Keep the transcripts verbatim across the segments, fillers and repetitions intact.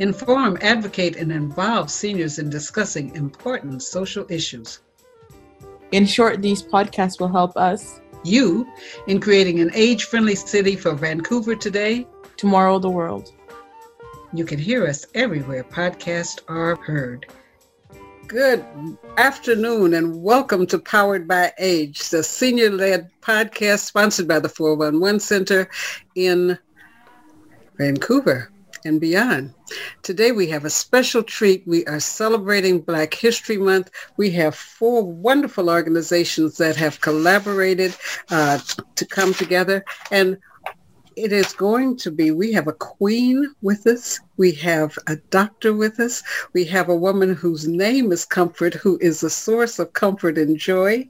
inform, advocate, and involve seniors in discussing important social issues. In short, these podcasts will help us, you, in creating an age-friendly city for Vancouver today, tomorrow the world. You can hear us everywhere podcasts are heard. Good afternoon and welcome to Powered by Age, the senior-led podcast sponsored by the four one one Center in Vancouver and beyond. Today we have a special treat. We are celebrating Black History Month. We have four wonderful organizations that have collaborated uh, to come together, and it is going to be, we have a queen with us, we have a doctor with us, we have a woman whose name is Comfort, who is a source of comfort and joy,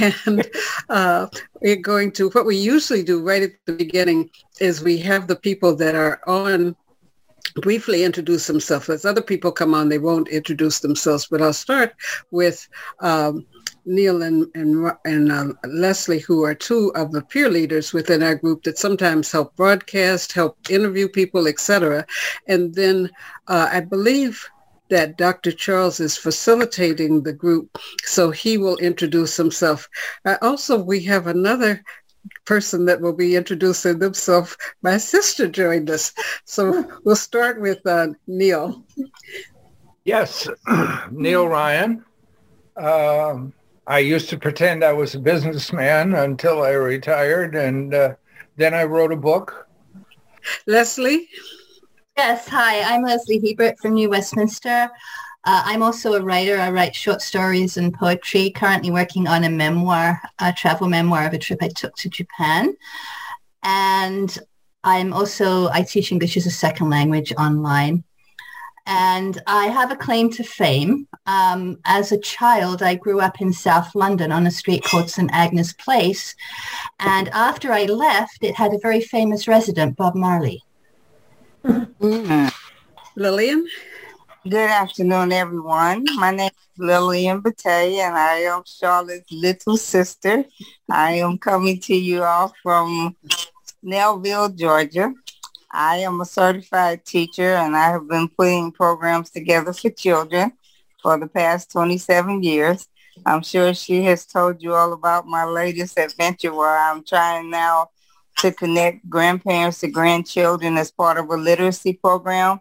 and uh, we're going to, what we usually do right at the beginning is we have the people that are on briefly introduce themselves. As other people come on, they won't introduce themselves, but I'll start with um, Neil and, and, and uh, Leslie, who are two of the peer leaders within our group that sometimes help broadcast, help interview people, et cetera. And then uh, I believe that Doctor Charles is facilitating the group, so he will introduce himself. Uh, also, we have another person that will be introducing themselves. My sister joined us. So we'll start with uh, Neil. Yes, Neil Ryan. Um, I used to pretend I was a businessman until I retired, and uh, then I wrote a book. Leslie? Yes, hi. I'm Leslie Hebert from New Westminster. Uh, I'm also a writer. I write short stories and poetry, currently working on a memoir, a travel memoir of a trip I took to Japan. And I'm also, I teach English as a second language online. And I have a claim to fame. Um, as a child, I grew up in South London on a street called Saint Agnes Place. And after I left, it had a very famous resident, Bob Marley. Mm-hmm. Lillian? Good afternoon, everyone. My name is Lillian Bate, and I am Charlotte's little sister. I am coming to you all from Snellville, Georgia. I am a certified teacher, and I have been putting programs together for children for the past twenty-seven years. I'm sure she has told you all about my latest adventure where I'm trying now to connect grandparents to grandchildren as part of a literacy program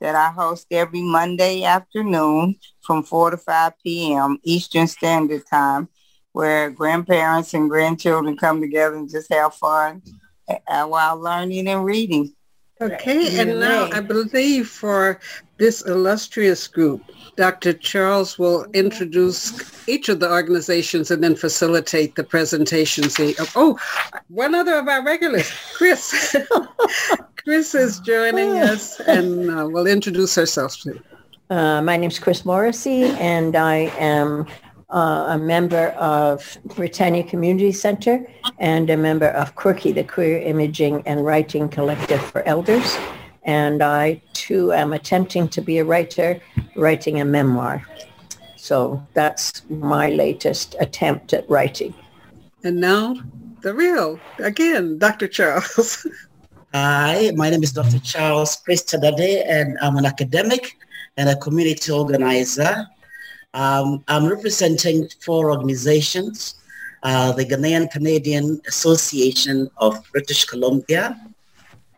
that I host every Monday afternoon from four to five p.m. Eastern Standard Time, where grandparents and grandchildren come together and just have fun while learning and reading. Okay, and now I believe for this illustrious group, Doctor Charles will introduce each of the organizations and then facilitate the presentations. Oh, one other of our regulars, Chris. Chris is joining us, and uh, will introduce herself, please. Uh, my name is Chris Morrissey, and I am uh, a member of Britannia Community Center and a member of Quirky, the Queer Imaging and Writing Collective for Elders. And I, too, am attempting to be a writer, writing a memoir. So that's my latest attempt at writing. And now, the real, again, Doctor Charles. Hi, my name is Doctor Charles Priest today, and I'm an academic and a community organizer. Um, I'm representing four organizations, uh, the Ghanaian-Canadian Association of British Columbia,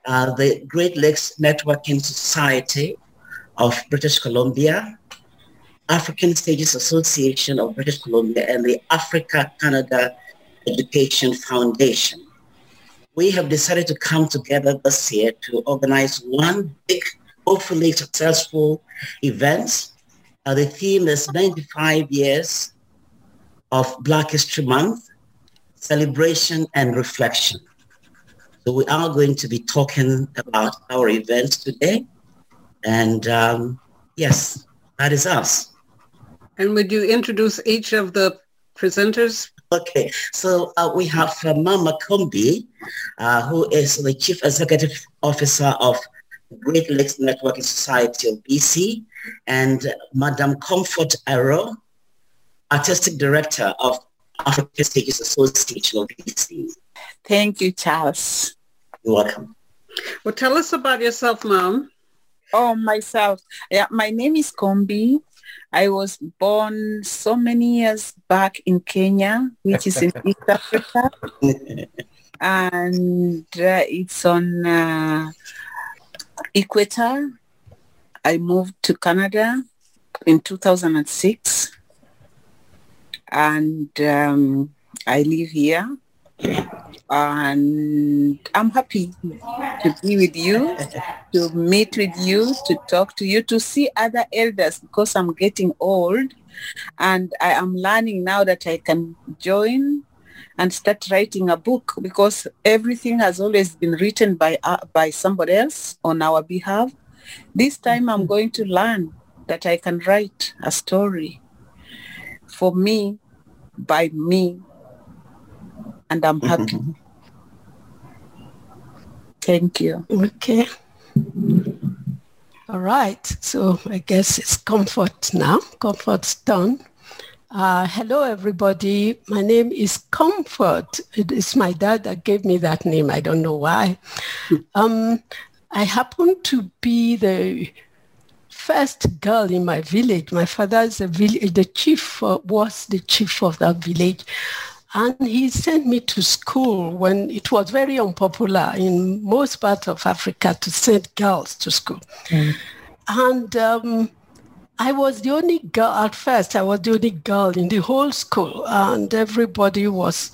Uh, the Great Lakes Networking Society of British Columbia, African Stages Association of British Columbia, and the Africa-Canada Education Foundation. We have decided to come together this year to organize one big, hopefully successful event. Uh, the theme is ninety-five years of Black History Month, celebration and reflection. So we are going to be talking about our events today. And um, yes, That is us. And would you introduce each of the presenters? Okay, so uh, we have uh, Mama Kombi, uh, who is the Chief Executive Officer of Great Lakes Networking Society of B C, and uh, Madam Comfort Ero, Artistic Director of African Stages Association of B C. Thank you, Charles. You're welcome. Well, tell us about yourself, Mom. Oh, myself. Yeah, my name is Kombi. I was born so many years back in Kenya, which is in East Africa, and uh, it's on uh, Equator. I moved to Canada in two thousand six, and um, I live here, and I'm happy to be with you, to meet with you, to talk to you, to see other elders, because I'm getting old and I am learning now that I can join and start writing a book, because everything has always been written by uh, by somebody else on our behalf. This time I'm going to learn that I can write a story for me, by me, and I'm happy. Mm-hmm. Thank you. Okay. All right. So I guess it's Comfort now. Comfort's done. Uh, hello, everybody. My name is Comfort. It is my dad that gave me that name. I don't know why. Um, I happen to be the first girl in my village. My father is a vill- the chief, uh, was the chief of that village. And he sent me to school when it was very unpopular in most parts of Africa to send girls to school. Mm. And um, I was the only girl, at first, I was the only girl in the whole school. And everybody was,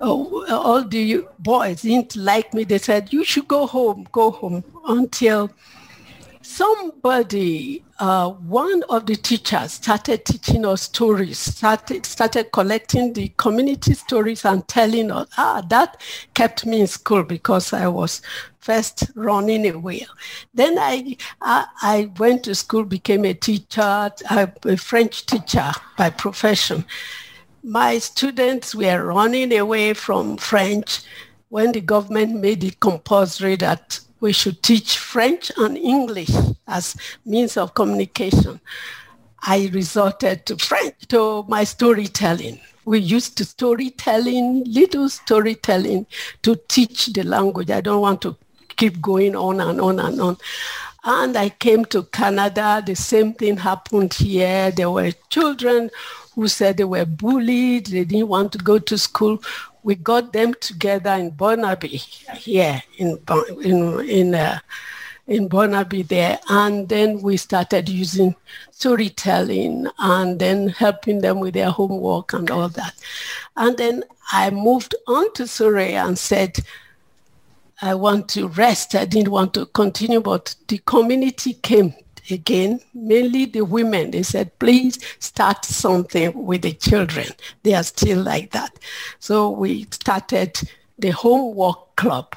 uh, all the boys didn't like me. They said, you should go home, go home, until somebody, uh, one of the teachers started teaching us stories, started started collecting the community stories and telling us. Ah, that kept me in school because I was first running away. Then I I, I went to school, became a teacher, a, a French teacher by profession. My students were running away from French when the government made it compulsory that we should teach French and English as means of communication. I resorted to French, to my storytelling. We used to storytelling, little storytelling, to teach the language. I don't want to keep going on and on and on. And I came to Canada. The same thing happened here. There were children who said they were bullied. They didn't want to go to school. We got them together in Burnaby, here in in in, uh, in Burnaby there, and then we started using storytelling and then helping them with their homework and all that. And then I moved on to Surrey and said, I want to rest. I didn't want to continue, but the community came again, mainly the women. They said, please start something with the children. They are still like that. So we started the homework club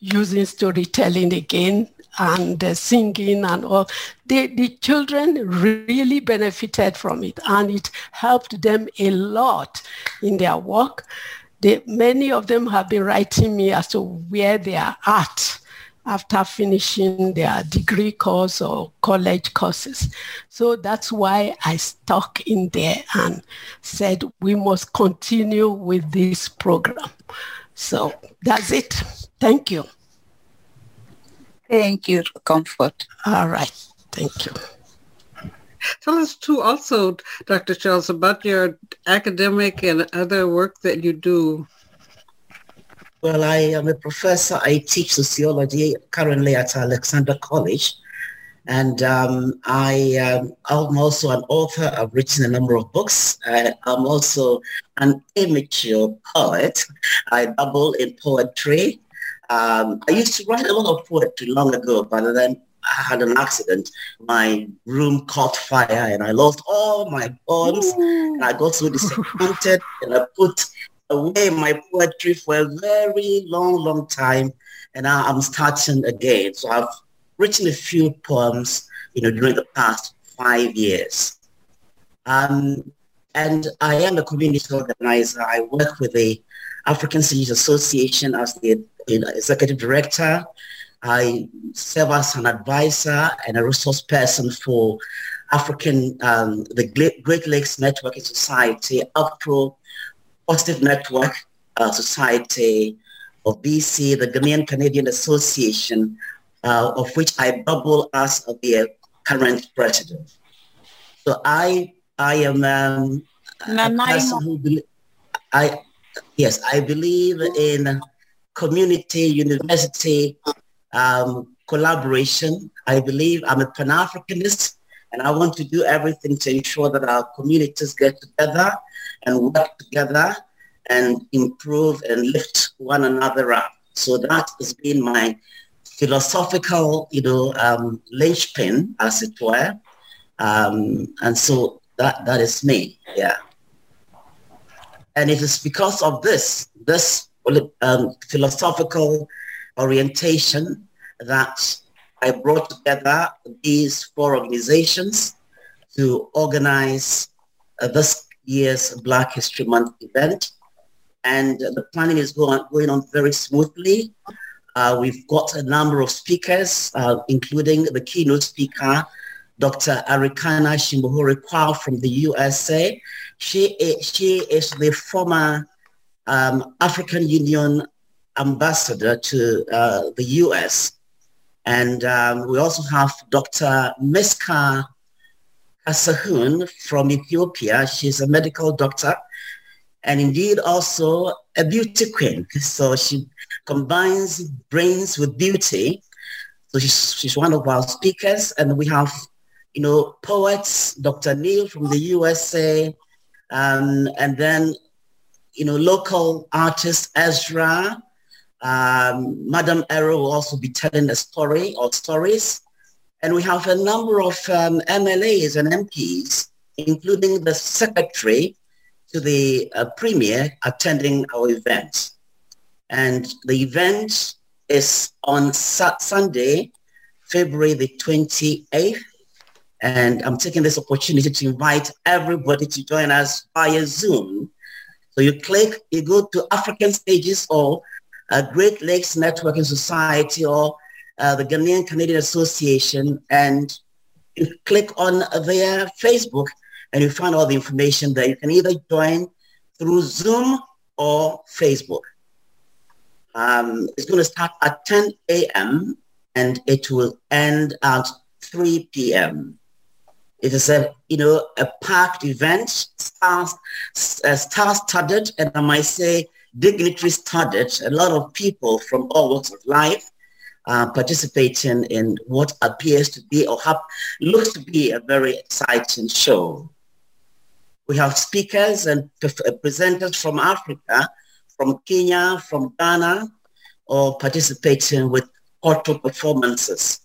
using storytelling again and uh, singing and all. The, the children really benefited from it, and it helped them a lot in their work. They, many of them have been writing me as to where they are at after finishing their degree course or college courses. So that's why I stuck in there and said, we must continue with this program. So that's it. Thank you. Thank you, Comfort. All right. Thank you. Tell us too also, Doctor Charles, about your academic and other work that you do. Well, I am a professor. I teach sociology currently at Alexander College. And um, I, um, I'm also an author. I've written a number of books. I, I'm also an amateur poet. I dabble in poetry. Um, I used to write a lot of poetry long ago, but then I had an accident. My room caught fire and I lost all my poems. And I got so disappointed and I put away my poetry for a very long, long time, and now I'm starting again. So I've written a few poems, you know, during the past five years. Um, and I am a community organizer. I work with the African Cities Association as the executive director. I serve as an advisor and a resource person for African, um, the Great Lakes Networking Society, APRO, Positive Network uh, Society of B C, the Ghanaian-Canadian Association, uh, of which I bubble as their current president. So I, I am um, a person who be- I, yes, I believe in community, university, um, collaboration. I believe I'm a Pan-Africanist, and I want to do everything to ensure that our communities get together and work together and improve and lift one another up. So that has been my philosophical, you know, um, linchpin, as it were. Um, and so that, that is me, yeah. And it is because of this, this um, philosophical orientation that I brought together these four organizations to organize uh, this year's Black History Month event. And uh, the planning is going on, going on very smoothly. Uh, we've got a number of speakers, uh, including the keynote speaker, Doctor Arikana Shimbuhore Kwa from the U S A. She is, she is the former um, African Union ambassador to uh, the U S. And um, we also have Doctor Miska Asahoon from Ethiopia. She's a medical doctor and indeed also a beauty queen. So she combines brains with beauty. So she's, she's one of our speakers. And we have, you know, poets, Doctor Neil from the U S A, um, and then, you know, local artist Ezra. Um, Madam Ero will also be telling a story or stories. And we have a number of um, M L As and M Ps, including the secretary to the uh, premier, attending our event. And the event is on sa- Sunday, February the twenty-eighth. And I'm taking this opportunity to invite everybody to join us via Zoom. So you click, you go to African Stages or uh, Great Lakes Networking Society or uh, the Ghanaian Canadian Association, and you click on their Facebook and you find all the information there. You can either join through Zoom or Facebook. Um, it's going to start at ten a.m. and it will end at three p.m. It is a, you know, a packed event, star, star-studded, and I might say dignitary-studded. A lot of people from all walks of life uh, participating in what appears to be or have, looks to be a very exciting show. We have speakers and presenters from Africa, from Kenya, from Ghana, or participating with cultural performances.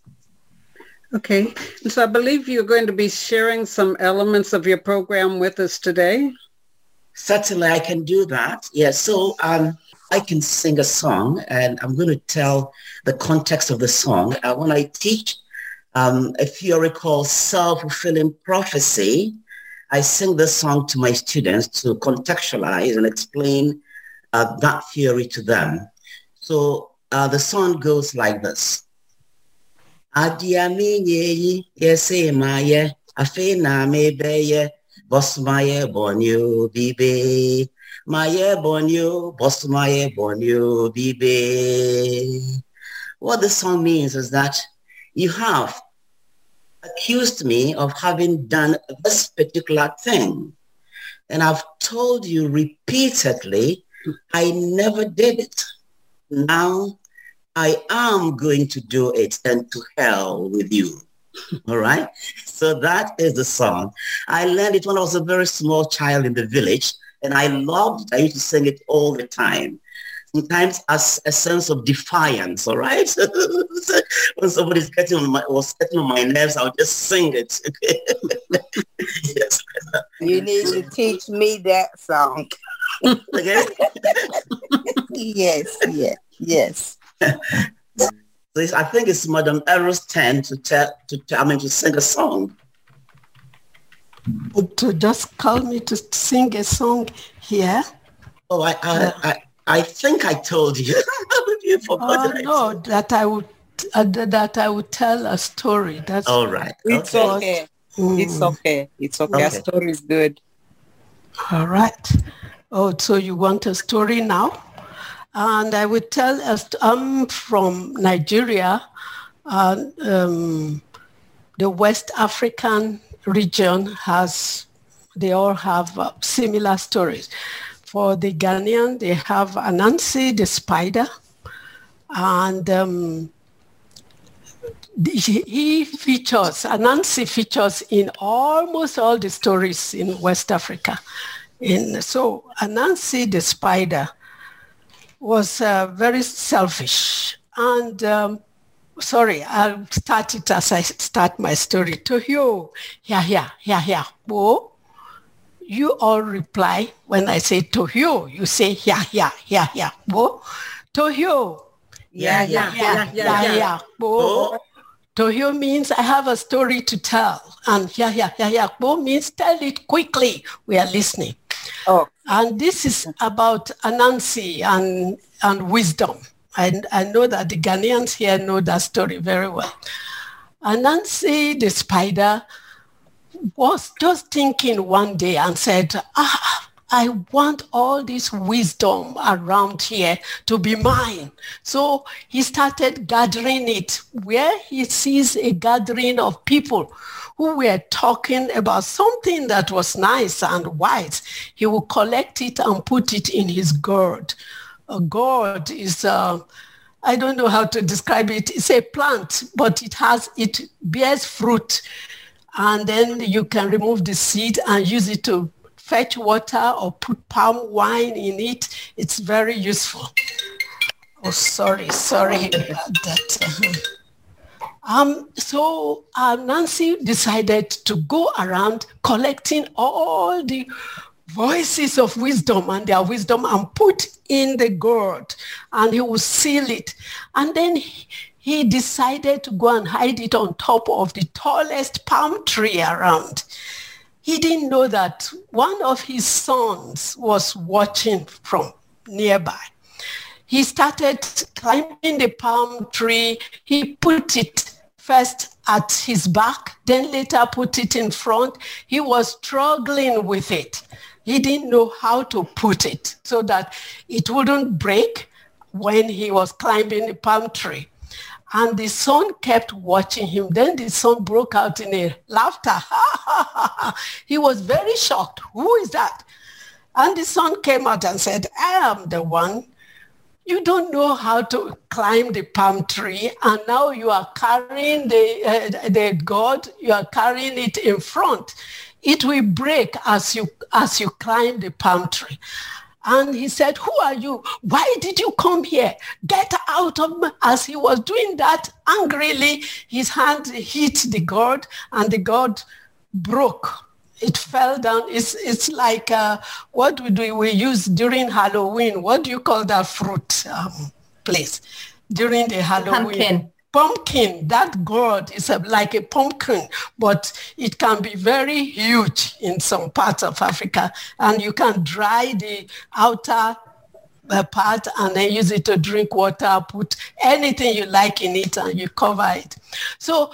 Okay, and so I believe you're going to be sharing some elements of your program with us today. Certainly, I can do that. Yes, yeah, so um, I can sing a song, and I'm going to tell the context of the song. Uh, when I teach um, a theory called self-fulfilling prophecy, I sing this song to my students to contextualize and explain uh, that theory to them. So uh, the song goes like this. Adiaminye yese maye afena mebeye boss maye bonyo bibe maye bonyo boss maye bonyo bibe. What this song means is that you have accused me of having done this particular thing, and I've told you repeatedly I never did it. Now I am going to do it, and to hell with you. All right? So that is the song. I learned it when I was a very small child in the village, and I loved it. I used to sing it all the time, sometimes as a sense of defiance, all right? When somebody's getting on my, was getting on my nerves, I'll just sing it. Yes. You need to teach me that song. Okay? Yes, yes, yes. So I think it's Madam Errol's turn to tell, to, I mean, to sing a song. to just call me to sing a song here. Oh, I I, uh, I, I think I told you. You forgot. Oh, no, I that I would uh, that I would tell a story. That's all right. It's okay. Mm. It's okay. It's okay. Okay. A story is good. All right. Oh, so you want a story now? And I would tell us, I'm from Nigeria, uh, um, the West African region has, they all have uh, similar stories. For the Ghanaian, they have Anansi, the spider, and um, he features, Anansi features in almost all the stories in West Africa. And so Anansi, the spider, was uh, very selfish. And, um, sorry, I'll start it as I start my story. To you, yeah, yeah, yeah, yeah, bo. You all reply when I say to you, you say, yeah, yeah, yeah, yeah, bo. To you, yeah, yeah, yeah, yeah, yeah, bo. To you means I have a story to tell. And yeah, yeah, yeah, yeah, bo means tell it quickly. We are listening. Oh. And this is about Anansi and and wisdom. I, I know that the Ghanaians here know that story very well. Anansi, the spider, was just thinking one day and said, ah, I want all this wisdom around here to be mine. So he started gathering it where he sees a gathering of people who were talking about something that was nice and wise. He will collect it and put it in his gourd. A gourd is, uh, I don't know how to describe it. It's a plant, but it has, it bears fruit. And then you can remove the seed and use it to fetch water or put palm wine in it. It's very useful. Oh, sorry, sorry about that. Uh-huh. Um, so uh, Nancy decided to go around collecting all the voices of wisdom and their wisdom and put in the gourd, and he would seal it. And then he, he decided to go and hide it on top of the tallest palm tree around. He didn't know that one of his sons was watching from nearby. He started climbing the palm tree. He put it first at his back, then later put it in front. He was struggling with it. He didn't know how to put it so that it wouldn't break when he was climbing the palm tree. And the son kept watching him. Then the son broke out in a laughter. He was very shocked. Who is that? And the son came out and said, I am the one. You don't know how to climb the palm tree, and now you are carrying the uh, the gourd. You are carrying it in front. It will break as you as you climb the palm tree. And he said, "Who are you? Why did you come here? Get out of me!" As he was doing that angrily, his hand hit the gourd, and the gourd broke. It fell down. It's it's like uh, what we do we use during Halloween. What do you call that fruit um, place during the Halloween? Pumpkin. Pumpkin. That gourd is a, like a pumpkin, but it can be very huge in some parts of Africa, and you can dry the outer uh, part and then use it to drink water. Put anything you like in it, and you cover it. So,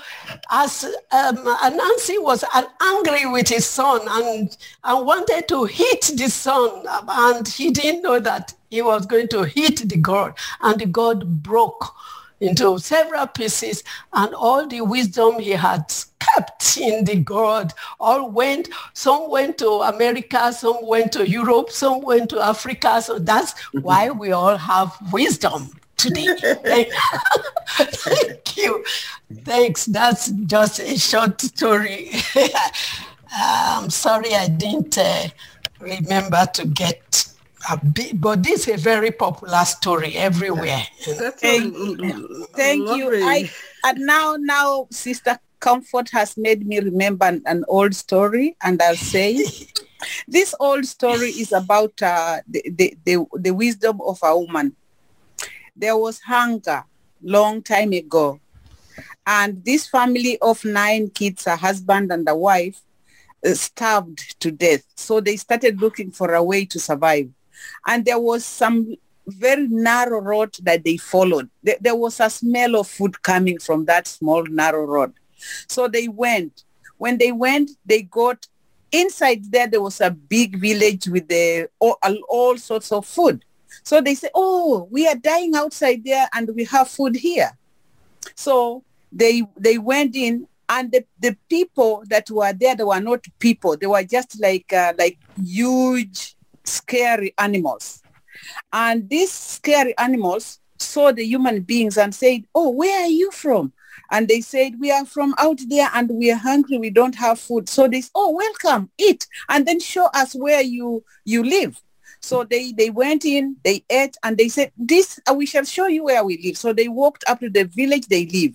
as um, Anansi was uh, angry with his son and and wanted to hit the son, and he didn't know that he was going to hit the gourd, and the gourd broke into several pieces, and all the wisdom he had kept in the gourd all went, some went to America, some went to Europe, some went to Africa. So that's why we all have wisdom today. Thank you. Thanks. That's just a short story. I'm sorry I didn't uh, remember to get a bit, but this is a very popular story everywhere. That's thank you. Thank you. I, and now, now, Sister Comfort has made me remember an, an old story, and I'll say, this old story is about uh, the, the, the, the wisdom of a woman. There was hunger long time ago, and this family of nine kids, a husband and a wife, starved to death. So they started looking for a way to survive. And there was some very narrow road that they followed. There was a smell of food coming from that small, narrow road. So they went. When they went, they got inside there, there was a big village with the, all, all sorts of food. So they said, oh, we are dying outside there and we have food here. So they they went in, and the, the people that were there, they were not people. They were just like uh, like huge, scary animals. And these scary animals saw the human beings and said, oh, where are you from? And they said, we are from out there and we are hungry. We don't have food. So they said, oh, welcome, eat. And then show us where you, you live. So they, they went in, they ate, and they said, this, we shall show you where we live. So they walked up to the village they live.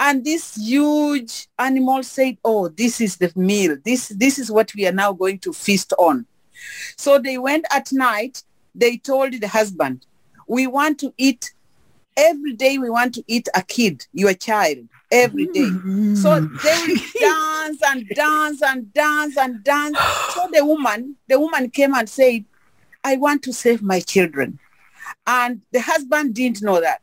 And this huge animal said, oh, this is the meal. This, this is what we are now going to feast on. So they went at night. They told the husband, we want to eat every day. We want to eat a kid, your child, every day. Mm-hmm. So they dance and dance and dance and dance. So the woman, the woman came and said, I want to save my children. And the husband didn't know that.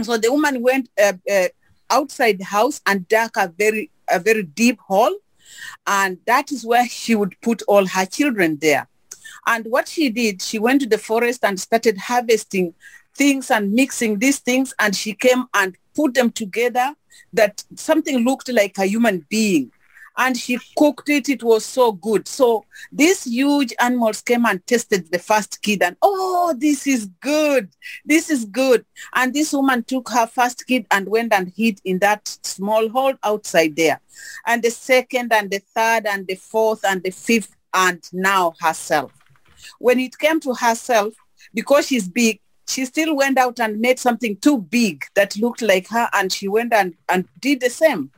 So the woman went uh, uh, outside the house and dug a very, a very deep hole. And that is where she would put all her children there. And what she did, she went to the forest and started harvesting things and mixing these things. And she came and put them together that something looked like a human being. And she cooked it. It was so good. So these huge animals came and tasted the first kid and, oh, this is good. This is good. And this woman took her first kid and went and hid in that small hole outside there. And the second and the third and the fourth and the fifth and now herself. When it came to herself, because she's big, she still went out and made something too big that looked like her. And she went and, and did the same.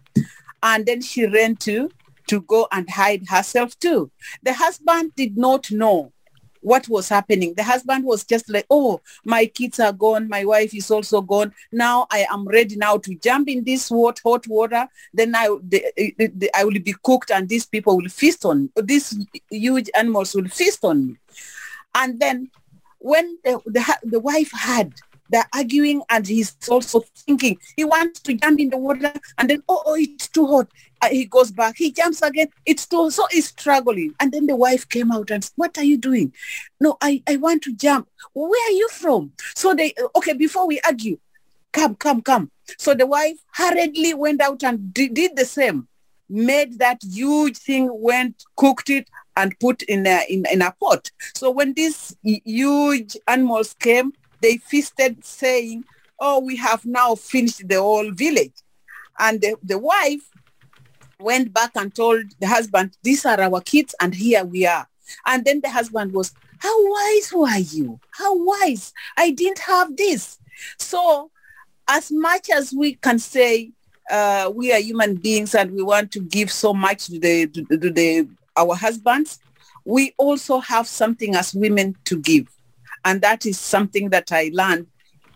And then she ran to, to go and hide herself too. The husband did not know what was happening. The husband was just like, oh, my kids are gone. My wife is also gone. Now I am ready now to jump in this hot, hot water. Then I, the, the, the, I will be cooked and these people will feast on, these huge animals will feast on me. And then when the, the, the wife had, they're arguing and he's also thinking. He wants to jump in the water and then, oh, oh it's too hot. Uh, he goes back. He jumps again. It's too hot. So he's struggling. And then the wife came out and said, what are you doing? No, I, I want to jump. Where are you from? So they, okay, before we argue, come, come, come. So the wife hurriedly went out and did, did the same. Made that huge thing, went, cooked it, and put in a, in, in a pot. So when these huge animals came, they feasted saying, oh, we have now finished the whole village. And the, the wife went back and told the husband, these are our kids and here we are. And then the husband was, how wise were you? How wise? I didn't have this. So as much as we can say uh, we are human beings and we want to give so much to, the, to, to the, our husbands, we also have something as women to give. And that is something that I learned,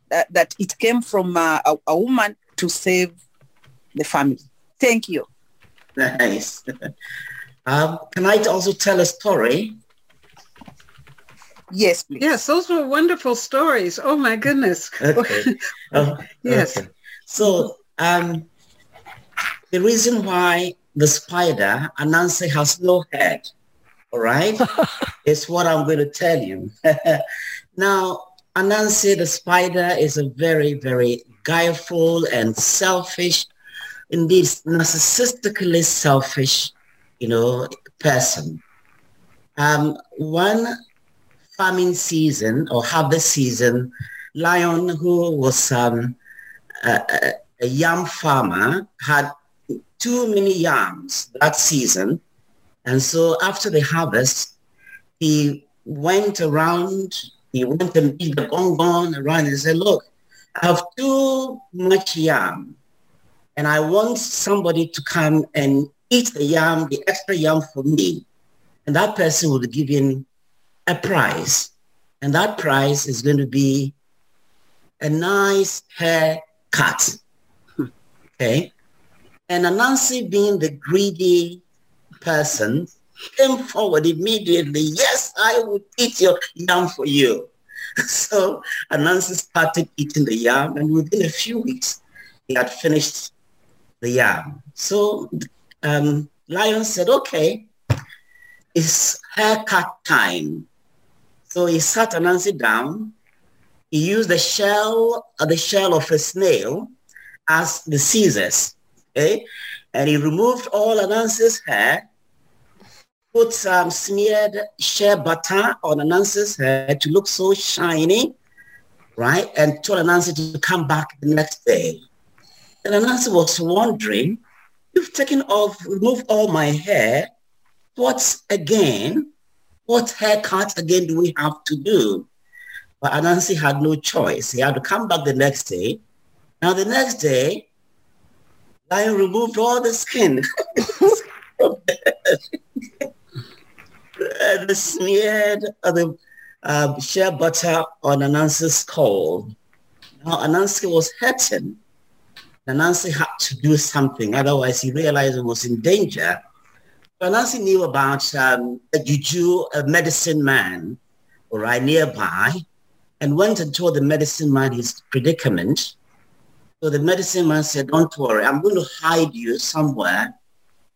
that, that it came from a, a, a woman to save the family. Thank you. Nice. um, can I also tell a story? Yes, please. Yes, those were wonderful stories. Oh, my goodness. Okay. Oh, yes. Okay. So um, the reason why the spider, Anansi, has no head, all right, is what I'm going to tell you. Now, Anansi the spider is a very, very guileful and selfish, indeed narcissistically selfish, you know, person. Um, one farming season or harvest season, Lion, who was um, a, a yam farmer, had too many yams that season. And so after the harvest, he went around, he went and did the gong gong around and said, look, I have too much yam and I want somebody to come and eat the yam, the extra yam for me. And that person will be given a prize. And that prize is going to be a nice haircut. Okay. And Anansi, being the greedy person came forward immediately. Yes, I will eat your yam for you. So Anansi started eating the yam, and within a few weeks, he had finished the yam. So um, Lion said, okay, it's haircut time. So he sat Anansi down. He used the shell, uh, the shell of a snail as the scissors, okay? And he removed all Anansi's hair, put some smeared shea butter on Anansi's hair to look so shiny, right? And told Anansi to come back the next day. And Anansi was wondering, you've taken off, removed all my hair. What again? What haircut again do we have to do? But Anansi had no choice. He had to come back the next day. Now the next day, Lion removed all the skin. The smeared uh, the uh, shea butter on Anansi's skull. Now Anansi was hurting. Anansi had to do something. Otherwise, he realized he was in danger. But Anansi knew about um, a juju, a medicine man, all right, nearby, and went and told the medicine man his predicament. So the medicine man said, don't worry, I'm going to hide you somewhere.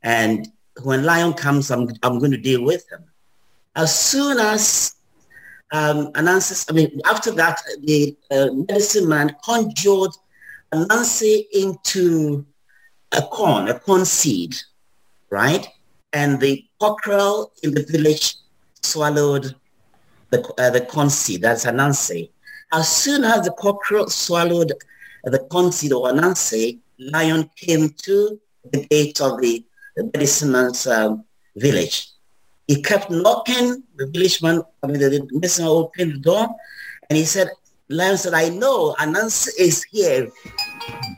And when Lion comes, I'm, I'm going to deal with him. As soon as um, Anansi, I mean, after that, the uh, medicine man conjured Anansi into a corn, a corn seed, right? And the cockerel in the village swallowed the, uh, the corn seed, that's Anansi. As soon as the cockerel swallowed the corn seed of Anansi, Lion came to the gate of the the medicine man's um, village. He kept knocking. The village man, I mean, the medicine man opened the door, and he said, Lion said, I know Anansi is here.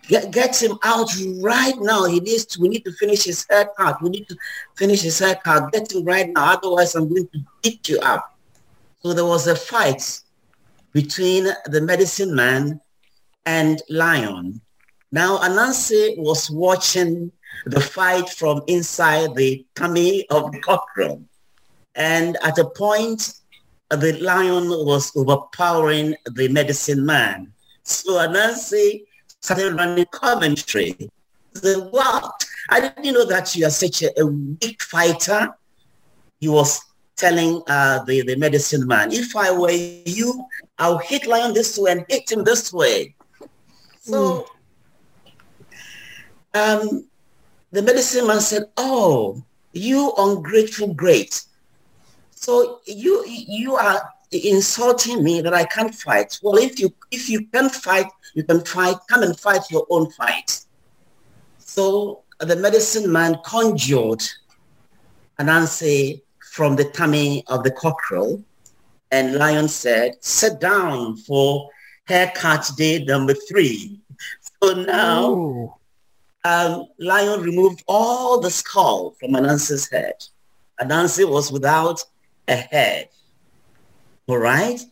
Get, get him out right now. He needs to, we need to finish his haircut. We need to finish his haircut. Get him right now. Otherwise, I'm going to beat you up. So there was a fight between the medicine man and Lion. Now, Anansi was watching the fight from inside the tummy of the cockerel. And at a point, the Lion was overpowering the medicine man. So Anansi started running commentary. He said, wow, I didn't know that you are such a, a weak fighter. He was telling uh, the, the medicine man, if I were you, I'll hit Lion this way and hit him this way. So um, the medicine man said, oh, you ungrateful great. So you you are insulting me that I can't fight. Well, if you if you can fight, you can fight. Come and fight your own fight. So the medicine man conjured Anansi from the tummy of the cockerel, and Lion said, sit down for haircut day number three. So now Ooh. um, Lion removed all the skull from Anansi's head. Anansi was without a head, all right?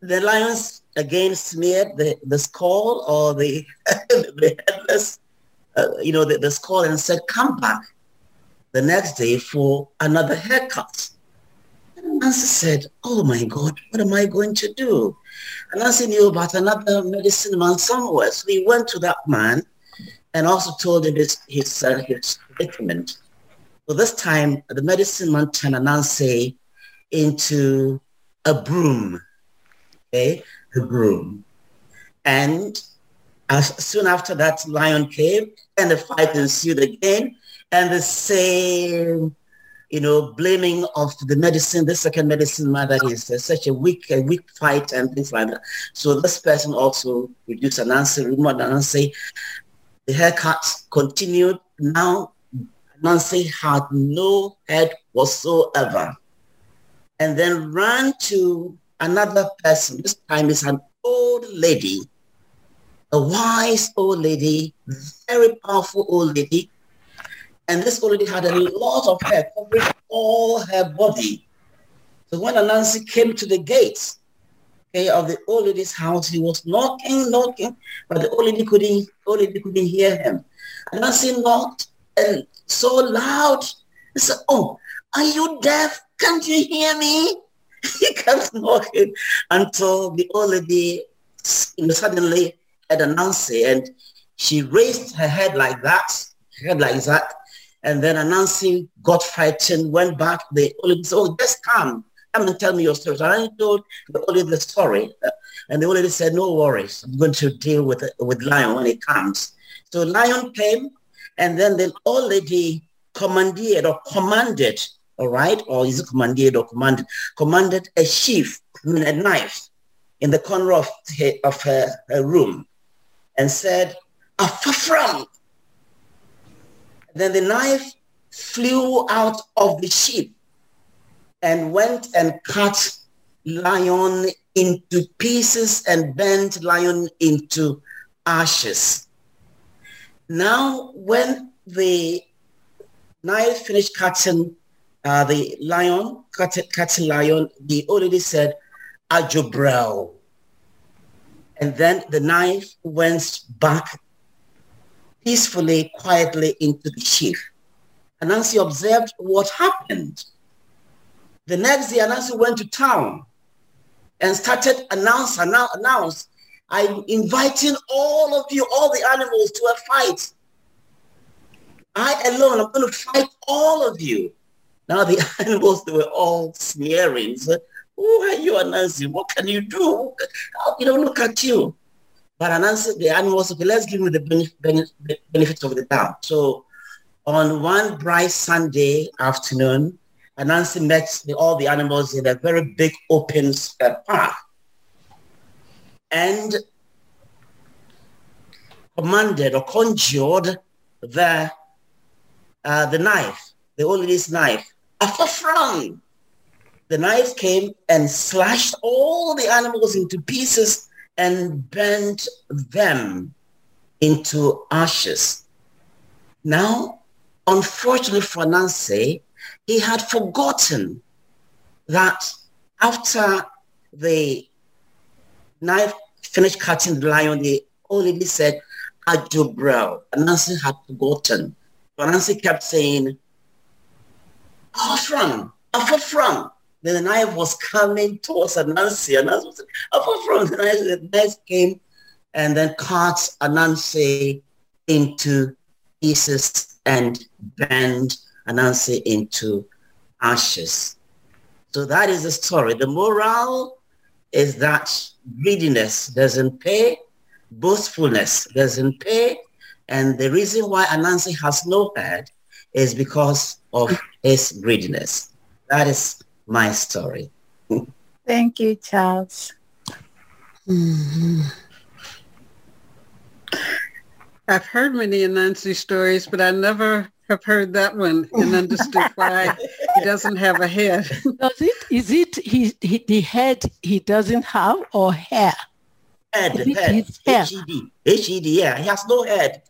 The Lions again smeared the, the skull or the, the headless, uh, you know, the, the skull and said, come back the next day for another haircut. And Anansi said, oh my God, what am I going to do? Anansi knew about another medicine man somewhere. So he went to that man and also told him his, his, uh, his predicament. So this time the medicine man turned Anansi into a broom, okay, a broom. And as soon after that, Lion came and the fight ensued again, and the same, you know, blaming of the medicine, the second medicine man that is uh, such a weak, a weak fight and things like that. So this person also reduced Anansi, removed Anansi. The haircuts continued. Now Anansi had no head whatsoever. And then ran to another person. This time it's an old lady, a wise old lady, very powerful old lady. And this old lady had a lot of hair covering all her body. So when Anansi came to the gate, okay, of the old lady's house, he was knocking, knocking, but the old lady couldn't, old lady couldn't hear him. Anansi knocked and so loud I said, oh, are you deaf? Can't you hear me? He kept knocking until the old lady suddenly had announced it, and she raised her head like that, her head like that, and then announcing got frightened, went back. The old lady said, oh, just come. Come and tell me your story. So I told the old lady the story, and the old lady said, no worries. I'm going to deal with with Lion when he comes. So Lion came, and then the old lady commandeered or commanded, all right, or is it commandeered or commanded, commanded a sheath, I mean a knife, in the corner of her, of her, her room, and said, Afafram! Then the knife flew out of the sheath and went and cut Lion into pieces and bent Lion into ashes. Now, when the knife finished cutting uh, the lion, cutting cut lion, the old lady said, Ajobrel. And then the knife went back peacefully, quietly into the sheath. And Nancy observed what happened. The next day, Nancy went to town and started announce, announce, announce, I'm inviting all of you, all the animals, to a fight. I alone, I'm going to fight all of you. Now the animals, they were all sneering. So, who are you, Anansi? What can you do? You don't look at you. But Anansi, the animals, okay, let's give me the benefit, benefit of the doubt. So on one bright Sunday afternoon, Anansi met the, all the animals in a very big open uh, park, and commanded or conjured the uh, the knife, the old lady's knife, Afafram. The knife came and slashed all the animals into pieces and bent them into ashes. Now, unfortunately for Nancy, he had forgotten that after the knife finished cutting the lion, the old lady said, Ajobrel. And Nancy had forgotten. But Nancy kept saying, Afafram, Afafram. Then the knife was coming towards Nancy. And Nancy was Afafram. The knife, the knife came and then cut Nancy into pieces and bent Nancy into ashes. So that is the story. The moral is that greediness doesn't pay, boastfulness doesn't pay, and the reason why Anansi has no head is because of his greediness. That is my story. Thank you, Charles. Mm-hmm. I've heard many Anansi stories, but I never have heard that one and understood why he doesn't have a head. Does it? Is it he, he, the head he doesn't have, or hair? Head, head. H E D. H E D, yeah. He has no head.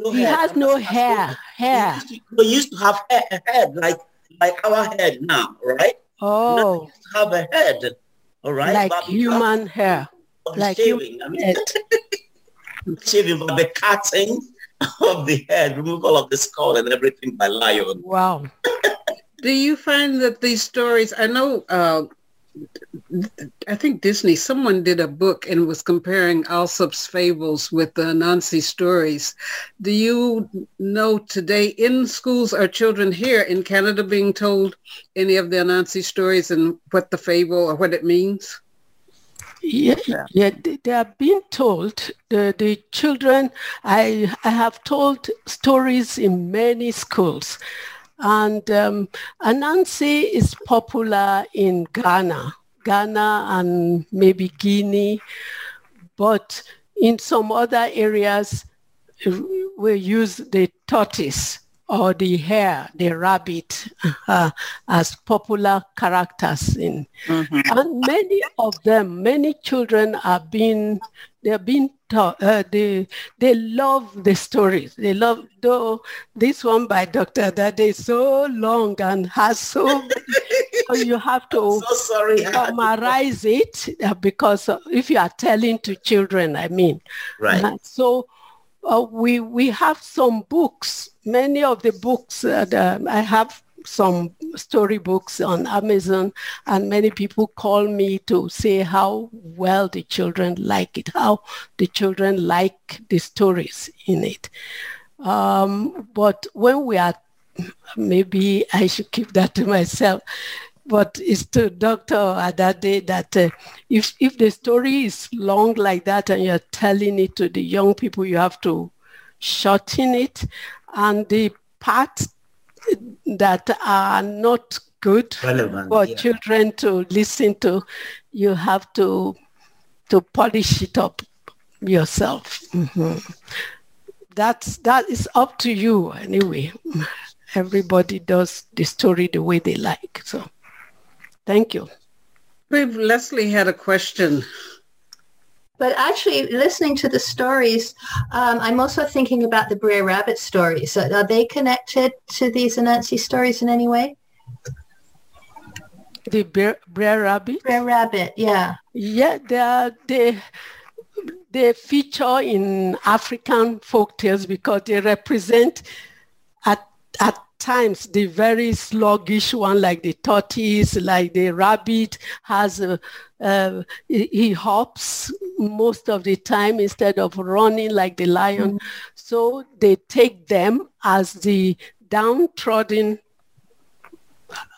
No he head. has no he hair. Has no, hair. He used to, he used to have a head, head, like like our head now, right? Oh. Now he used to have a head, all right? Like but human but, hair. Like shaving. I mean, shaving, but the cutting of the head, removal of the skull and everything by Lion. Wow. Do you find that these stories, I know... Uh, I think Disney, someone did a book and was comparing Aesop's fables with the Anansi stories. Do you know today in schools are children here in Canada being told any of the Anansi stories and what the fable or what it means? Yeah, yeah, they are being told. The, the children, I, I have told stories in many schools. And um, Anansi is popular in Ghana, Ghana and maybe Guinea, but in some other areas we use the tortoise or the hare, the rabbit uh, as popular characters in. Mm-hmm. And many of them, many children are being, they are being taught, uh, they, they love the stories. They love, though this one by Doctor Dade is so long and has so many, so you have to so sorry, summarize it because if you are telling to children, I mean. Right. Uh, so uh, we, we have some books. Many of the books that uh, I have some storybooks on Amazon, and many people call me to say how well the children like it, how the children like the stories in it. Um, but when we are, maybe I should keep that to myself, but it's to Doctor Adade that uh, if, if the story is long like that and you're telling it to the young people, you have to shorten it. And the part that are not good relevant, for yeah. children to listen to, you have to to polish it up yourself. Mm-hmm. That's that is up to you anyway. Everybody does the story the way they like. So, thank you. Leslie had a question. But actually, listening to the stories, um, I'm also thinking about the Brer Rabbit stories. Are they connected to these Anansi stories in any way? The Brer, Brer Rabbit? Brer Rabbit, yeah. Yeah, they, are, they, they feature in African folktales because they represent at, at times the very sluggish one, like the tortoise, like the rabbit has a, uh, he hops most of the time instead of running like the lion. Mm-hmm. So they take them as the downtrodden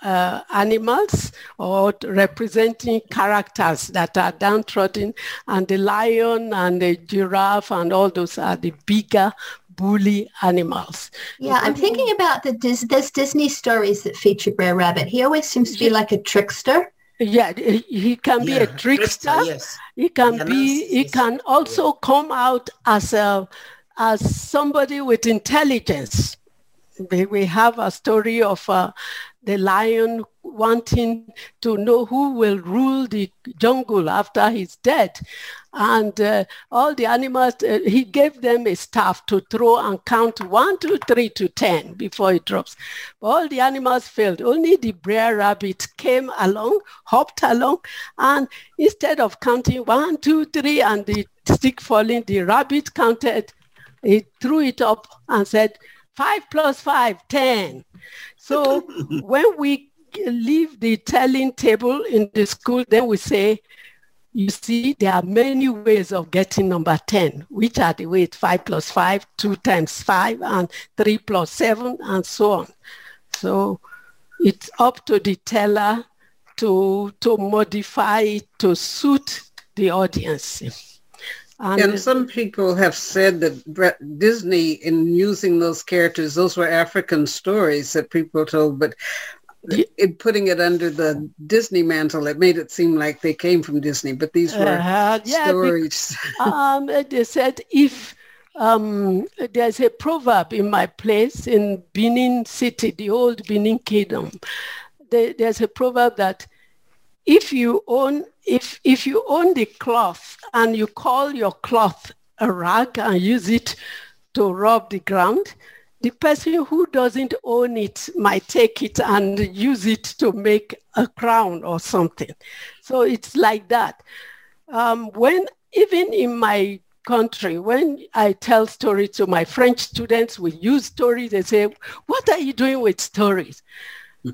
uh, animals or representing characters that are downtrodden, and the lion and the giraffe and all those are the bigger bully animals. Yeah, I'm thinking about the Dis- there's Disney stories that feature Brer Rabbit. He always seems to be like a trickster. Yeah, he can be yeah. a trickster. trickster yes. He can yeah, be. He yes. can also yeah. come out as a as somebody with intelligence. We have a story of uh, the lion wanting to know who will rule the jungle after he's dead. And uh, all the animals, uh, he gave them a staff to throw and count one, two, three to ten before it drops. But all the animals failed. Only the Brer Rabbit came along, hopped along, and instead of counting one, two, three, and the stick falling, the rabbit counted, he threw it up and said, five plus five, ten. So when we leave the telling table in the school, then we say, you see, there are many ways of getting number ten, which are the ways five plus five, two times five, and three plus seven, and so on. So it's up to the teller to to modify it to suit the audience. And, and some people have said that Disney, in using those characters, those were African stories that people told, but in putting it under the Disney mantle, it made it seem like they came from Disney, but these were uh, yeah, stories. Because, um, they said if um, there's a proverb in my place in Benin City, the old Benin Kingdom, they, there's a proverb that if you own if if you own the cloth and you call your cloth a rag and use it to rub the ground, the person who doesn't own it might take it and use it to make a crown or something. So it's like that. Um, when, even in my country, when I tell stories to my French students, we use stories, they say, what are you doing with stories?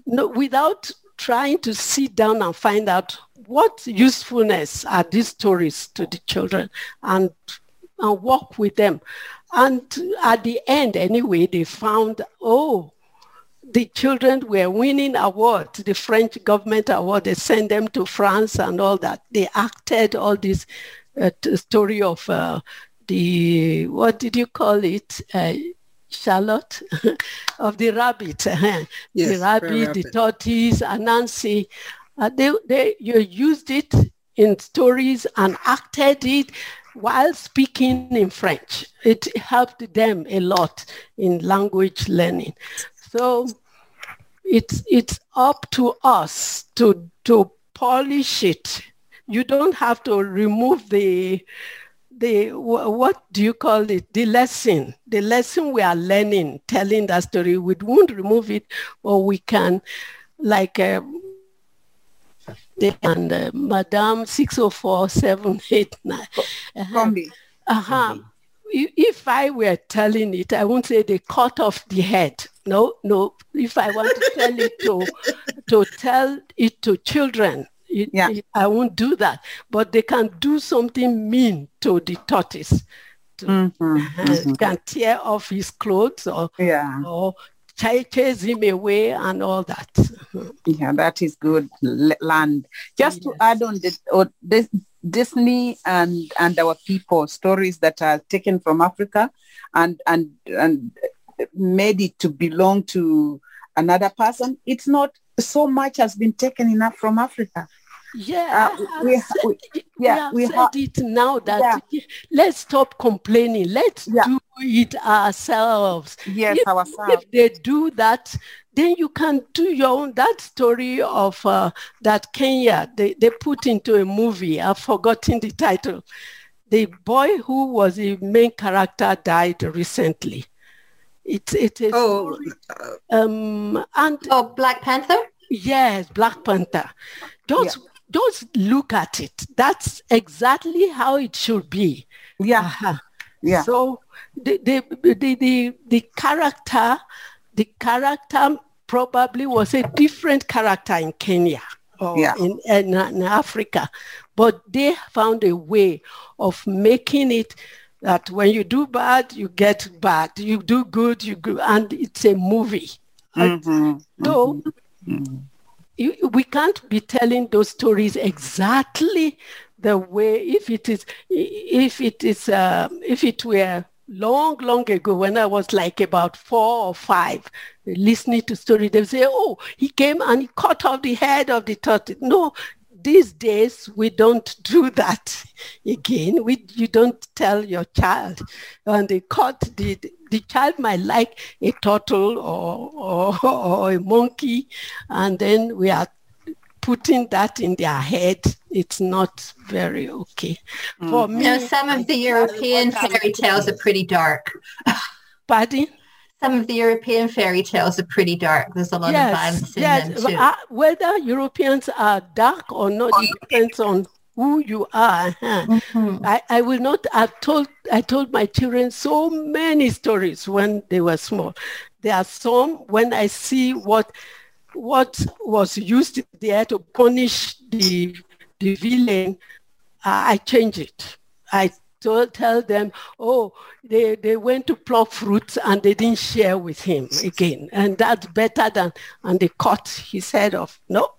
No, without trying to sit down and find out what usefulness are these stories to the children and, and work with them. And at the end, anyway, they found, oh, the children were winning awards, the French government award. They sent them to France and all that. They acted all this uh, story of uh, the, what did you call it, uh, Charlotte? Of the rabbit. Yes, the rabbit, the tortoise, Anansi. Uh, they, they, you used it in stories and acted it while speaking in French. It helped them a lot in language learning. So it's it's up to us to to polish it. You don't have to remove the the what do you call it? The lesson. The lesson we are learning, telling that story. We won't remove it, or we can, like. Uh, And uh, Madame six oh four seven eight nine. Uh-huh. Kombi. Uh-huh. if I were telling it, I won't say they cut off the head. No, no. If I want to tell it to to tell it to children, it, yeah. it, I won't do that. But they can do something mean to the tortoise. To, mm-hmm, uh, mm-hmm. Can tear off his clothes or yeah. or chase him away and all that. Yeah, that is good land. Just yes. to add on this, or this Disney and and our people, stories that are taken from Africa and and and made it to belong to another person. It's not so much has been taken enough from Africa. Yeah, uh, we, said, we, yeah, we have we said ha- it now that yeah. let's stop complaining. Let's yeah. do it ourselves. Yes, if, ourselves. If they do that, then you can do your own. That story of uh, that Kenya, they, they put into a movie. I've forgotten the title. The boy who was the main character died recently. It's it is oh, um and oh Black Panther. Yes, Black Panther. Just yeah. just look at it. That's exactly how it should be. Yeah. Uh-huh. Yeah. So the the, the the the character the character probably was a different character in Kenya or yeah. in, in, in Africa, but they found a way of making it that when you do bad, you get bad. You do good, you go, and it's a movie. Mm-hmm. So mm-hmm. you, we can't be telling those stories exactly the way if it is. If it is, uh, if it were long, long ago when I was like about four or five, listening to stories, they say, "Oh, he came and he cut off the head of the tortoise." No. These days, we don't do that again. We, you don't tell your child. And they caught the, the child might like a turtle or, or, or a monkey, and then we are putting that in their head. It's not very okay. Mm. For me, no, some of the European fairy tales are pretty dark. Pardon? Some of the European fairy tales are pretty dark. There's a lot yes, of violence in yes. them too. Uh, whether Europeans are dark or not, it depends on who you are. Huh? Mm-hmm. I, I will not. I told I told my children so many stories when they were small. There are some when I see what what was used there to punish the the villain, uh, I change it. I. So tell them, oh, they, they went to pluck fruits and they didn't share with him again. And that's better than, and they cut his head off. No.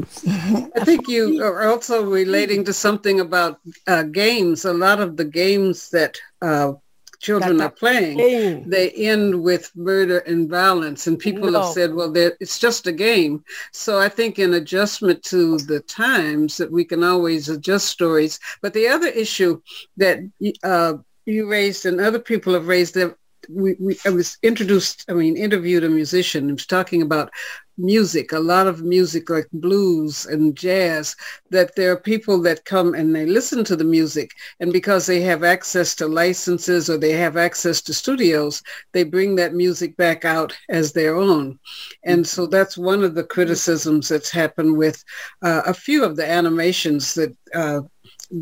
I think you are also relating to something about uh, games. A lot of the games that uh, children that are playing, playing, they end with murder and violence. And people no. have said, well, it's just a game. So I think in adjustment to the times that we can always adjust stories. But the other issue that uh, you raised and other people have raised, that we, we, I was introduced, I mean, interviewed a musician who was talking about music, a lot of music like blues and jazz, that there are people that come and they listen to the music, and because they have access to licenses or they have access to studios, they bring that music back out as their own. And so that's one of the criticisms that's happened with uh, a few of the animations that uh,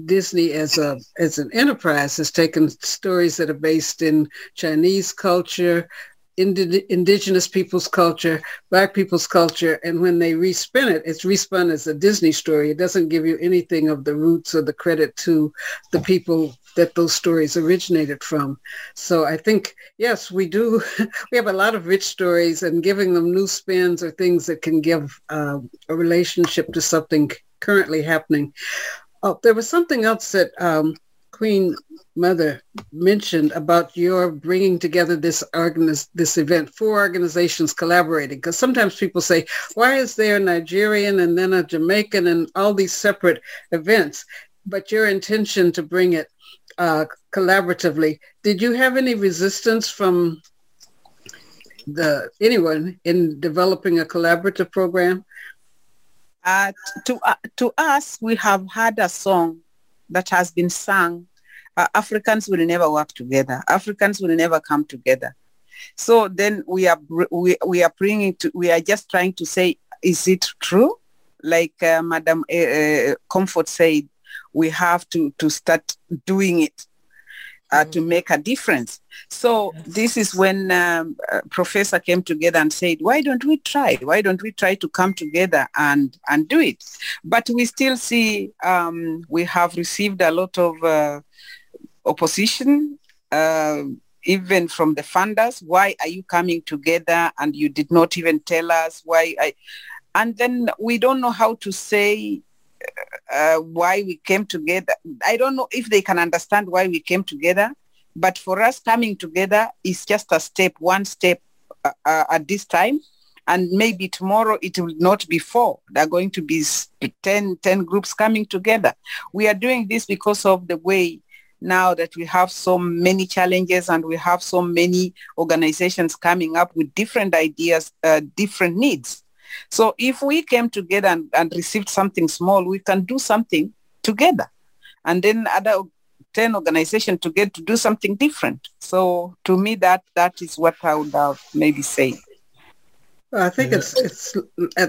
Disney as a as an enterprise has taken stories that are based in Chinese culture, indigenous people's culture, Black people's culture, and when they respin it, it's respun as a Disney story. It doesn't give you anything of the roots or the credit to the people that those stories originated from. So I think, yes, we do. We have a lot of rich stories, and giving them new spins or things that can give uh, a relationship to something currently happening. Oh, there was something else that um, Queen Mother mentioned about your bringing together this organiz- this event, four organizations collaborating, because sometimes people say, why is there a Nigerian and then a Jamaican and all these separate events? But your intention to bring it uh, collaboratively, did you have any resistance from the anyone in developing a collaborative program? Uh, to, uh, to us, we have had a song that has been sung. Uh, Africans will never work together. Africans will never come together. So then we are we we are bringing to we are just trying to say, is it true? Like uh, Madam uh, Comfort said, we have to to start doing it. uh, mm. to make a difference. So yes. this is when um, a professor came together and said, why don't we try? Why don't we try to come together and, and do it? But we still see um, we have received a lot of uh, opposition, uh, even from the funders. Why are you coming together and you did not even tell us why? I, and then we don't know how to say uh, why we came together. I don't know if they can understand why we came together, but for us coming together is just a step, one step uh, uh, at this time. And maybe tomorrow it will not be four. There are going to be ten, ten groups coming together. We are doing this because of the way now that we have so many challenges and we have so many organizations coming up with different ideas, uh, different needs. So if we came together and, and received something small, we can do something together. And then other ten organizations to get to do something different. So to me, that that is what I would have maybe say. Well, I think it's it's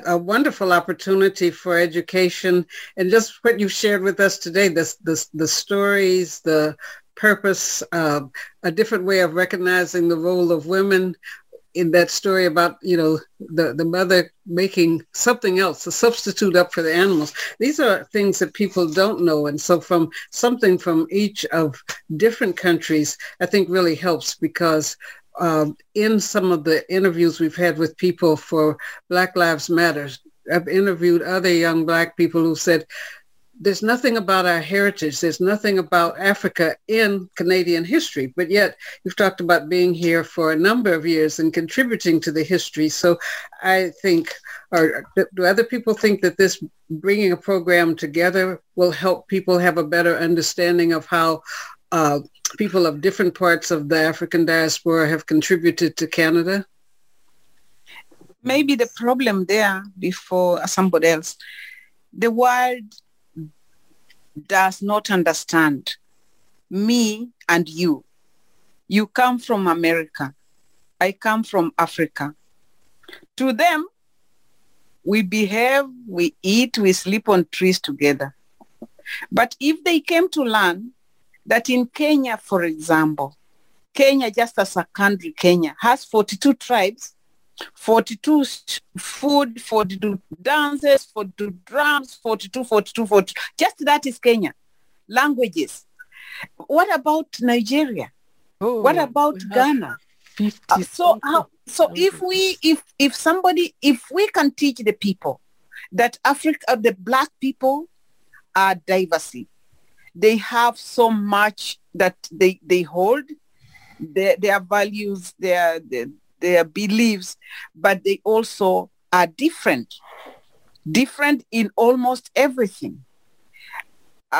a wonderful opportunity for education, and just what you've shared with us today, this, this, the stories, the purpose, uh, a different way of recognizing the role of women in that story about, you know, the, the mother making something else, a substitute up for the animals. These are things that people don't know. And so from something from each of different countries, I think really helps, because Uh, in some of the interviews we've had with people for Black Lives Matter, I've interviewed other young Black people who said, there's nothing about our heritage, there's nothing about Africa in Canadian history, but yet you've talked about being here for a number of years and contributing to the history. So I think, or do other people think that this bringing a program together will help people have a better understanding of how Uh, people of different parts of the African diaspora have contributed to Canada? Maybe the problem there, before somebody else, the world does not understand me and you. You come from America. I come from Africa. To them, we behave, we eat, we sleep on trees together. But if they came to learn that in Kenya, for example, Kenya, just as a country, Kenya has forty-two tribes, forty-two food, forty-two dances, forty-two drums, forty-two, forty-two, forty-two. Just that is Kenya. Languages. What about Nigeria? Oh, what about Ghana? fifty, uh, so how, so okay. if we, if, if somebody, if we can teach the people that Africa, the Black people are diversity. They have so much that they, they hold, their, their values, their, their their beliefs, but they also are different, different in almost everything.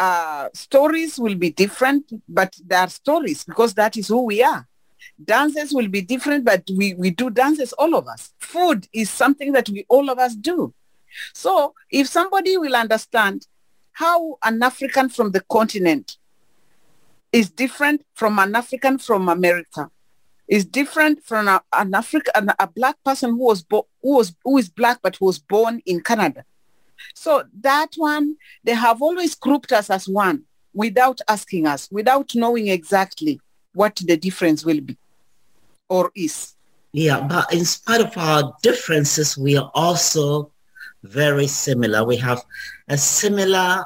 Uh, stories will be different, but they are stories because that is who we are. Dances will be different, but we, we do dances, all of us. Food is something that we all of us do. So if somebody will understand how an African from the continent is different from an African from America, is different from a, an African, a Black person who was bo- who was who is Black but who was born in Canada. So that one, they have always grouped us as one without asking us, without knowing exactly what the difference will be or is. Yeah, but in spite of our differences, we are also very similar. We have a similar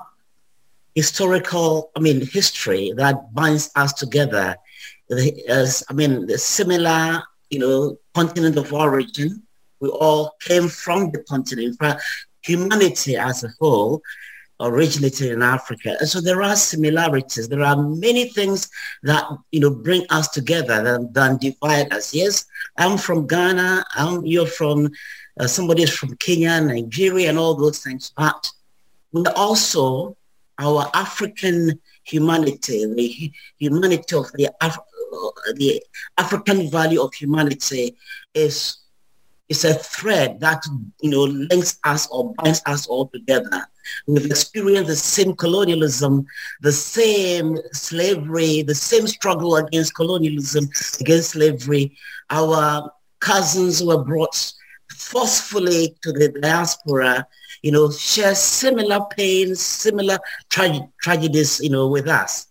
historical, I mean, history that binds us together. As, I mean, the similar, you know, continent of origin. We all came from the continent. But humanity as a whole originated in Africa. And so there are similarities. There are many things that, you know, bring us together than, than divide us. Yes, I'm from Ghana. I'm, you're from Uh, somebody is from Kenya, Nigeria, and all those things. But also our African humanity, the humanity of the Af- the African value of humanity is is a thread that, you know, links us or binds us all together. We've experienced the same colonialism, the same slavery, the same struggle against colonialism, against slavery. Our cousins were brought forcefully to the diaspora, you know, share similar pains, similar tra- tragedies, you know, with us.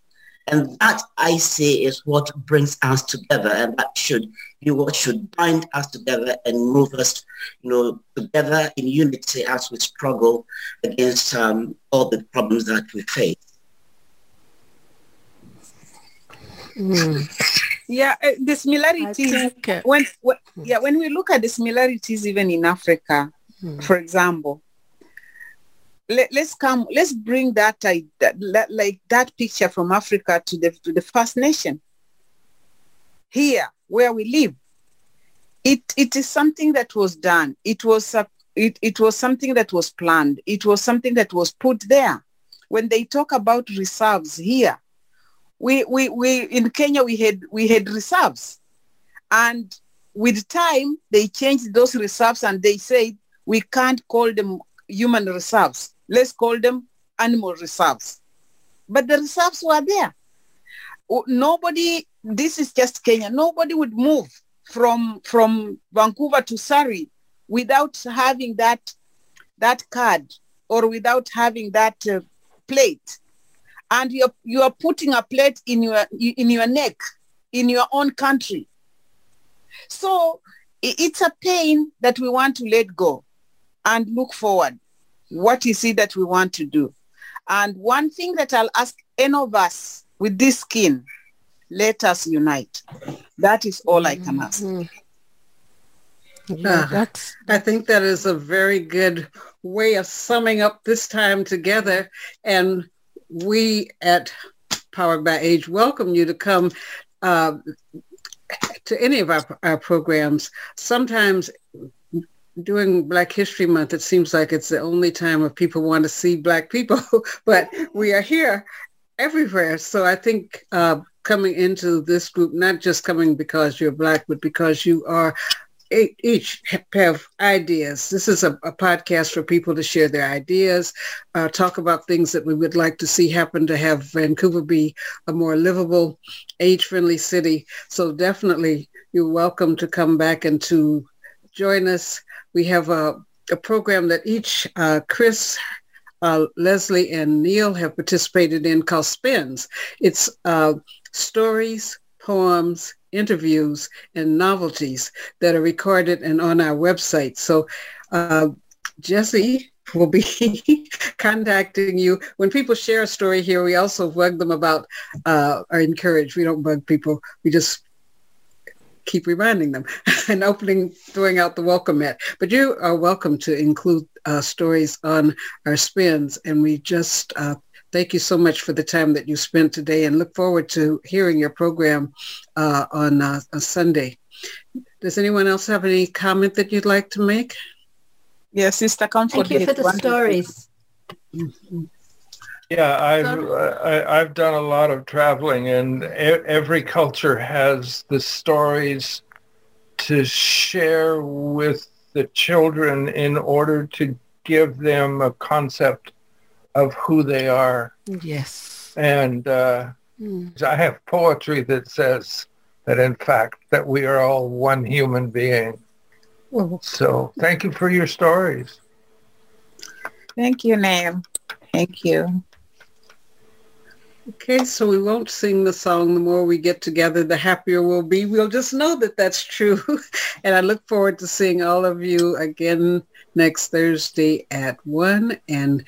And that, I say, is what brings us together, and that should be what should bind us together and move us, you know, together in unity as we struggle against um, all the problems that we face. Mm. Yeah, uh, the similarities. Think, uh, when, when, yeah, when we look at the similarities, even in Africa, mm. for example. Let, let's come. Let's bring that, uh, that like that picture from Africa to the to the First Nation. Here, where we live, it it is something that was done. It was uh, it it was something that was planned. It was something that was put there. When they talk about reserves here, we we, we in Kenya we had we had reserves, and with time they changed those reserves and they said we can't call them human reserves. Let's call them animal reserves. But the reserves were there. Nobody, this is just Kenya, nobody would move from from Vancouver to Surrey without having that that card or without having that uh, plate. And you're, you are putting a plate in your, in your neck, in your own country. So it's a pain that we want to let go and look forward. What is it that we want to do? And one thing that I'll ask any of us with this skin, let us unite. That is all I can ask. Yeah, that's- uh, I think that is a very good way of summing up this time together. And we at Powered by Age welcome you to come uh, to any of our, our programs. Sometimes during Black History Month, it seems like it's the only time where people want to see Black people, but we are here everywhere. So I think uh, coming into this group, not just coming because you're Black, but because you are each have ideas. This is a, a podcast for people to share their ideas, uh, talk about things that we would like to see happen to have Vancouver be a more livable, age-friendly city. So definitely you're welcome to come back and to join us. We have a, a program that each uh, Chris, uh, Leslie, and Neil have participated in called SPINS. It's uh, stories, poems, interviews, and novelties that are recorded and on our website. So uh, Jesse will be contacting you. When people share a story here, we also bug them about uh, or encourage. We don't bug people. We just keep reminding them and opening, throwing out the welcome mat. But you are welcome to include uh, stories on our SPINS. And we just uh, thank you so much for the time that you spent today and look forward to hearing your program uh, on uh, a Sunday. Does anyone else have any comment that you'd like to make? Yes, Sister Comfort. Thank you for the stories. Mm-hmm. Yeah, I've I, I've done a lot of traveling, and every culture has the stories to share with the children in order to give them a concept of who they are. Yes. And uh, mm. I have poetry that says that, in fact, that we are all one human being. Well, so thank you for your stories. Thank you, Nail. Thank you. Okay, so we won't sing the song. The more we get together, the happier we'll be. We'll just know that that's true. And I look forward to seeing all of you again next Thursday at one. And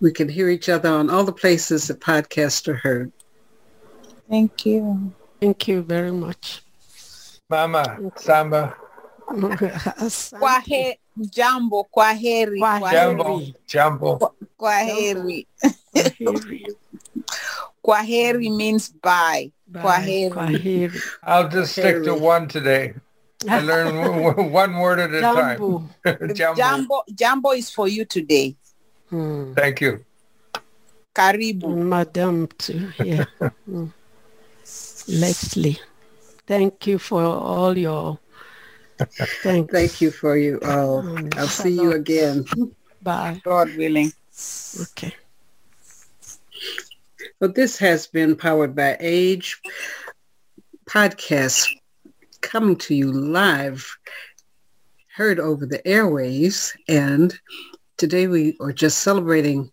we can hear each other on all the places that podcasts are heard. Thank you. Thank you very much. Mama, Samba. Kwahe, Jambo, Kwaheri. Jambo, Jambo. Kwaheri. Kwaheri means bye. bye. Kwaheri. Kwaheri. I'll just stick to one today. I learn one word at a Jambo. time. Jambo. Jambo. Jambo is for you today. Hmm. Thank you. Karibu. Madam too. Yeah. mm. Leslie, thank you for all your... Thanks. Thank you for you all. Mm. I'll see you again. Bye. God willing. Okay. Well, this has been Powered by Age podcast, coming to you live, heard over the airwaves, and today we are just celebrating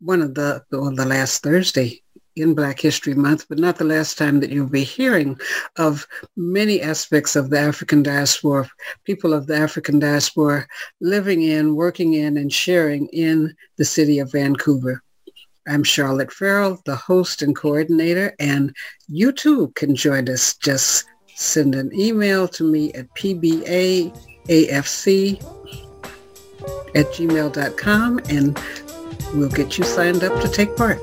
one of the, or the last Thursday in Black History Month, but not the last time that you'll be hearing of many aspects of the African diaspora, people of the African diaspora living in, working in, and sharing in the city of Vancouver. I'm Charlotte Farrell, the host and coordinator, and you too can join us. Just send an email to me at p b a a f c at gmail dot com and we'll get you signed up to take part.